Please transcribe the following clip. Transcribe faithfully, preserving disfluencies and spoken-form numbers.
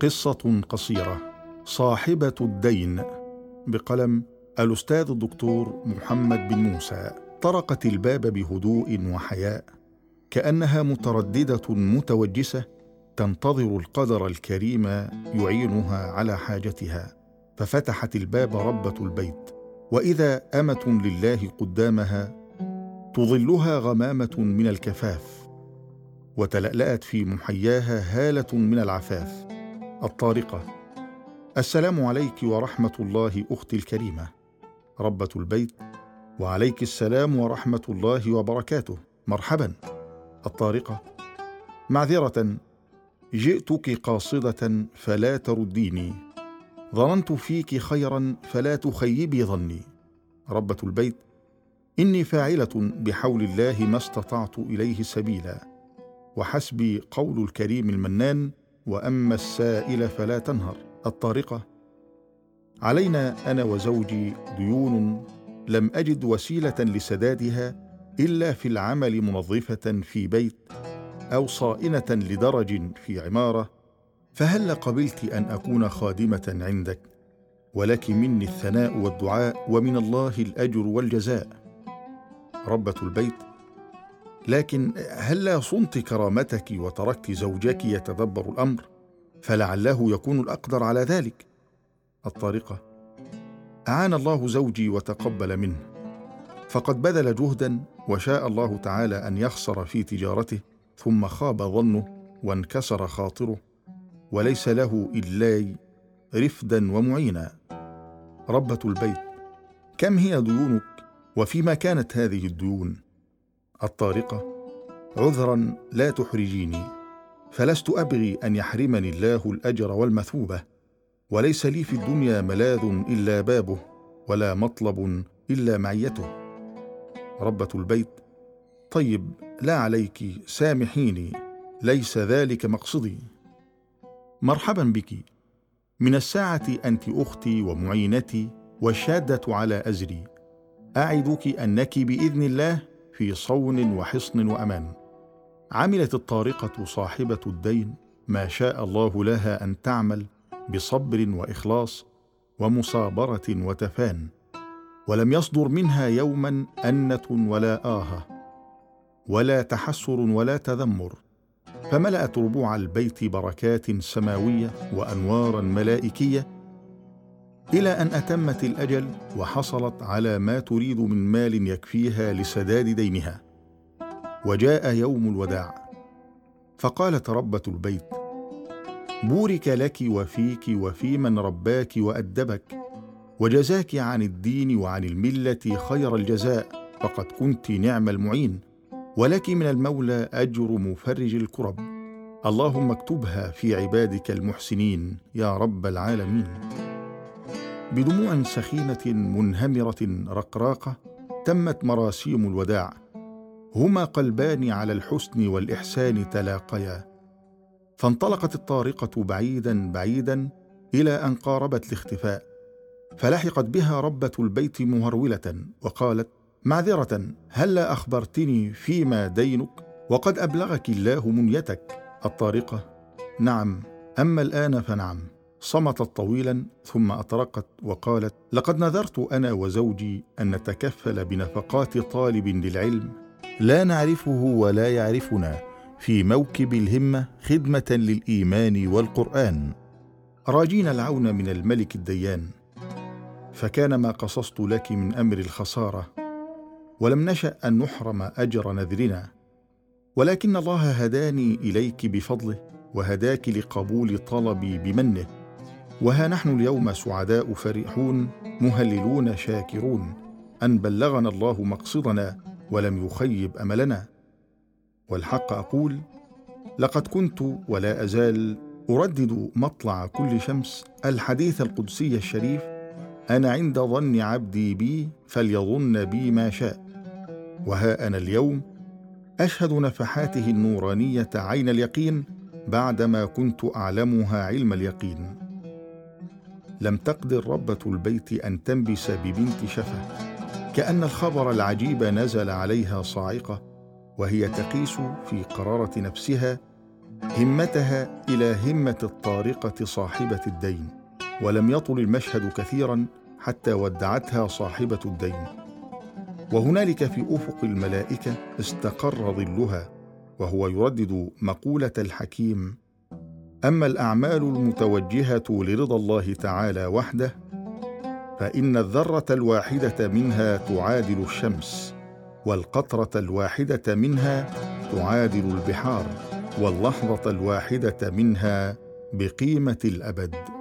قصة قصيرة، صاحبة الدين، بقلم الأستاذ الدكتور محمد بن موسى. طرقت الباب بهدوء وحياء، كأنها مترددة متوجسة تنتظر القدر الكريم يعينها على حاجتها. ففتحت الباب ربة البيت، وإذا أمة لله قدامها تظلها غمامة من الكفاف، وتلألأت في محياها هالة من العفاف. الطارقة: السلام عليك ورحمة الله أختي الكريمة. ربة البيت: وعليك السلام ورحمة الله وبركاته، مرحبا. الطارقة: معذرة، جئتك قاصدة فلا ترديني، ظننت فيك خيرا فلا تخيبي ظني. ربة البيت: إني فاعلة بحول الله ما استطعت إليه سبيلا، وحسبي قول الكريم المنان، وأما السائل فلا تنهر. الطارقة: علينا أنا وزوجي ديون لم أجد وسيلة لسدادها إلا في العمل منظفة في بيت أو صائنة لدرج في عمارة، فهل قبلت أن أكون خادمة عندك؟ ولك مني الثناء والدعاء، ومن الله الأجر والجزاء. ربة البيت: لكن هل لا صنت كرامتك وتركت زوجك يتدبر الأمر، فلعله يكون الأقدر على ذلك؟ الطارقة: أعان الله زوجي وتقبل منه، فقد بذل جهدا وشاء الله تعالى أن يخسر في تجارته، ثم خاب ظنه وانكسر خاطره، وليس له إلا رفدا ومعينا. ربة البيت: كم هي ديونك، وفيما كانت هذه الديون؟ الطارقة: عذرا لا تحرجيني، فلست أبغي أن يحرمني الله الأجر والمثوبة، وليس لي في الدنيا ملاذ إلا بابه، ولا مطلب إلا معيته. ربة البيت: طيب، لا عليك، سامحيني، ليس ذلك مقصدي. مرحبا بك، من الساعة أنت أختي ومعينتي والشادة على أزري، أعدك أنك بإذن الله في صون وحصن وأمان. عملت الطارقة صاحبة الدين ما شاء الله لها أن تعمل بصبر وإخلاص ومصابرة وتفان، ولم يصدر منها يوما أنة ولا آهة ولا تحسر ولا تذمر، فملأت ربوع البيت بركات سماوية وأنوارا ملائكية، إلى أن أتمت الأجل وحصلت على ما تريد من مال يكفيها لسداد دينها. وجاء يوم الوداع، فقالت ربة البيت: بورك لك وفيك وفي من رباك وأدبك، وجزاك عن الدين وعن الملة خير الجزاء، فقد كنت نعم المعين، ولك من المولى أجر مفرج الكرب، اللهم اكتبها في عبادك المحسنين يا رب العالمين. بدموع سخينة منهمرة رقراقة تمت مراسيم الوداع، هما قلبان على الحسن والإحسان تلاقيا. فانطلقت الطارقة بعيدا بعيدا إلى أن قاربت الاختفاء، فلحقت بها ربة البيت مهرولة وقالت: معذرة، هل لا أخبرتني فيما دينك، وقد أبلغك الله منيتك؟ الطارقة: نعم، أما الآن فنعم. صمتت طويلا ثم أطرقت وقالت: لقد نذرت أنا وزوجي أن نتكفل بنفقات طالب للعلم لا نعرفه ولا يعرفنا، في موكب الهمة خدمة للإيمان والقرآن، راجين العون من الملك الديان، فكان ما قصصت لك من أمر الخسارة، ولم نشأ أن نحرم أجر نذرنا، ولكن الله هداني إليك بفضله، وهداك لقبول طلبي بمنه، وها نحن اليوم سعداء فرحون مهللون شاكرون أن بلغنا الله مقصدنا ولم يخيب أملنا. والحق أقول، لقد كنت ولا أزال أردد مطلع كل شمس الحديث القدسي الشريف: أنا عند ظن عبدي بي فليظن بي ما شاء. وها أنا اليوم أشهد نفحاته النورانية عين اليقين، بعدما كنت أعلمها علم اليقين. لم تقدر ربة البيت أن تنبس ببنت شفة، كأن الخبر العجيب نزل عليها صاعقة، وهي تقيس في قرارة نفسها همتها إلى همة الطارقة صاحبة الدين. ولم يطل المشهد كثيرا حتى ودعتها صاحبة الدين، وهنالك في أفق الملائكة استقر ظلها، وهو يردد مقولة الحكيم: أما الأعمال المتوجهة لرضا الله تعالى وحده فإن الذرة الواحدة منها تعادل الشمس، والقطرة الواحدة منها تعادل البحار، واللحظة الواحدة منها بقيمة الأبد.